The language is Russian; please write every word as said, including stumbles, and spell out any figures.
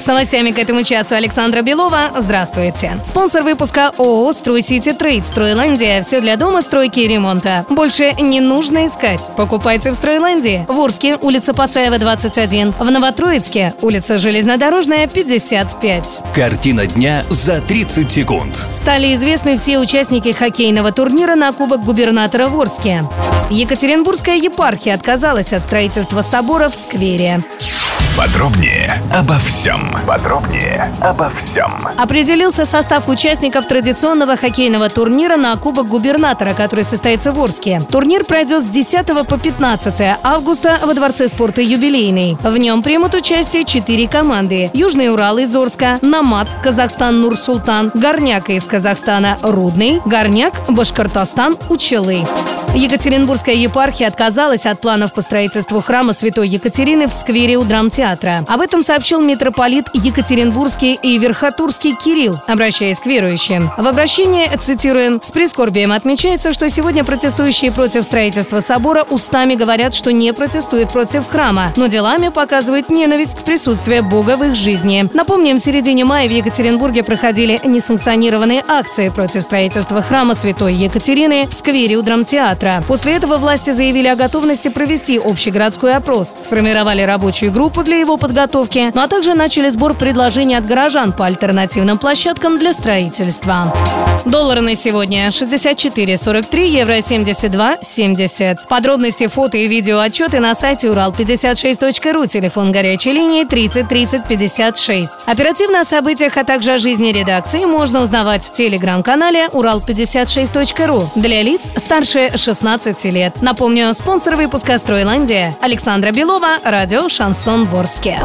С новостями к этому часу Александра Белова. Здравствуйте. Спонсор выпуска ООО «Струй Сити Трейд», Стройландия. Все для дома, стройки и ремонта. Больше не нужно искать. Покупайте в Стройландии. В Орске, улица Пацаева, двадцать один. В Новотроицке, улица Железнодорожная, пятьдесят пять. Картина дня за тридцать секунд. Стали известны все участники хоккейного турнира на Кубок Губернатора в Орске. Екатеринбургская епархия отказалась от строительства собора в сквере. Подробнее обо всем. Подробнее обо всем. Определился состав участников традиционного хоккейного турнира на Кубок Губернатора, который состоится в Орске. Турнир пройдет с десятого по пятнадцатое августа во Дворце спорта «Юбилейный». В нем примут участие четыре команды. Южный Урал из Орска, Намат, Казахстан-Нур-Султан, Горняк из Казахстана, Рудный, Горняк, Башкортостан, Учелы. Екатеринбургская епархия отказалась от планов по строительству храма Святой Екатерины в сквере у драмтеатра. Об этом сообщил митрополит Екатеринбургский и Верхотурский Кирилл, обращаясь к верующим. В обращении, цитируем, «С прискорбием отмечается, что сегодня протестующие против строительства собора устами говорят, что не протестуют против храма, но делами показывают ненависть к присутствию Бога в их жизни». Напомним, в середине мая в Екатеринбурге проходили несанкционированные акции против строительства храма Святой Екатерины в сквере у драмтеатра. После этого власти заявили о готовности провести общегородской опрос, сформировали рабочую группу для его подготовки, ну а также начали сбор предложений от горожан по альтернативным площадкам для строительства. Доллары на сегодня шестьдесят четыре сорок три, евро семьдесят два семьдесят. Подробности, фото и видеоотчеты на сайте урал пятьдесят шесть точка ру, телефон горячей линии тридцать тридцать пятьдесят шесть. Оперативно о событиях, а также о жизни редакции можно узнавать в телеграм-канале урал пятьдесят шесть точка ру для лиц старше шестнадцати лет. Напомню, спонсор выпуска «Стройландия». Александра Белова, радио «Шансон» в Орске.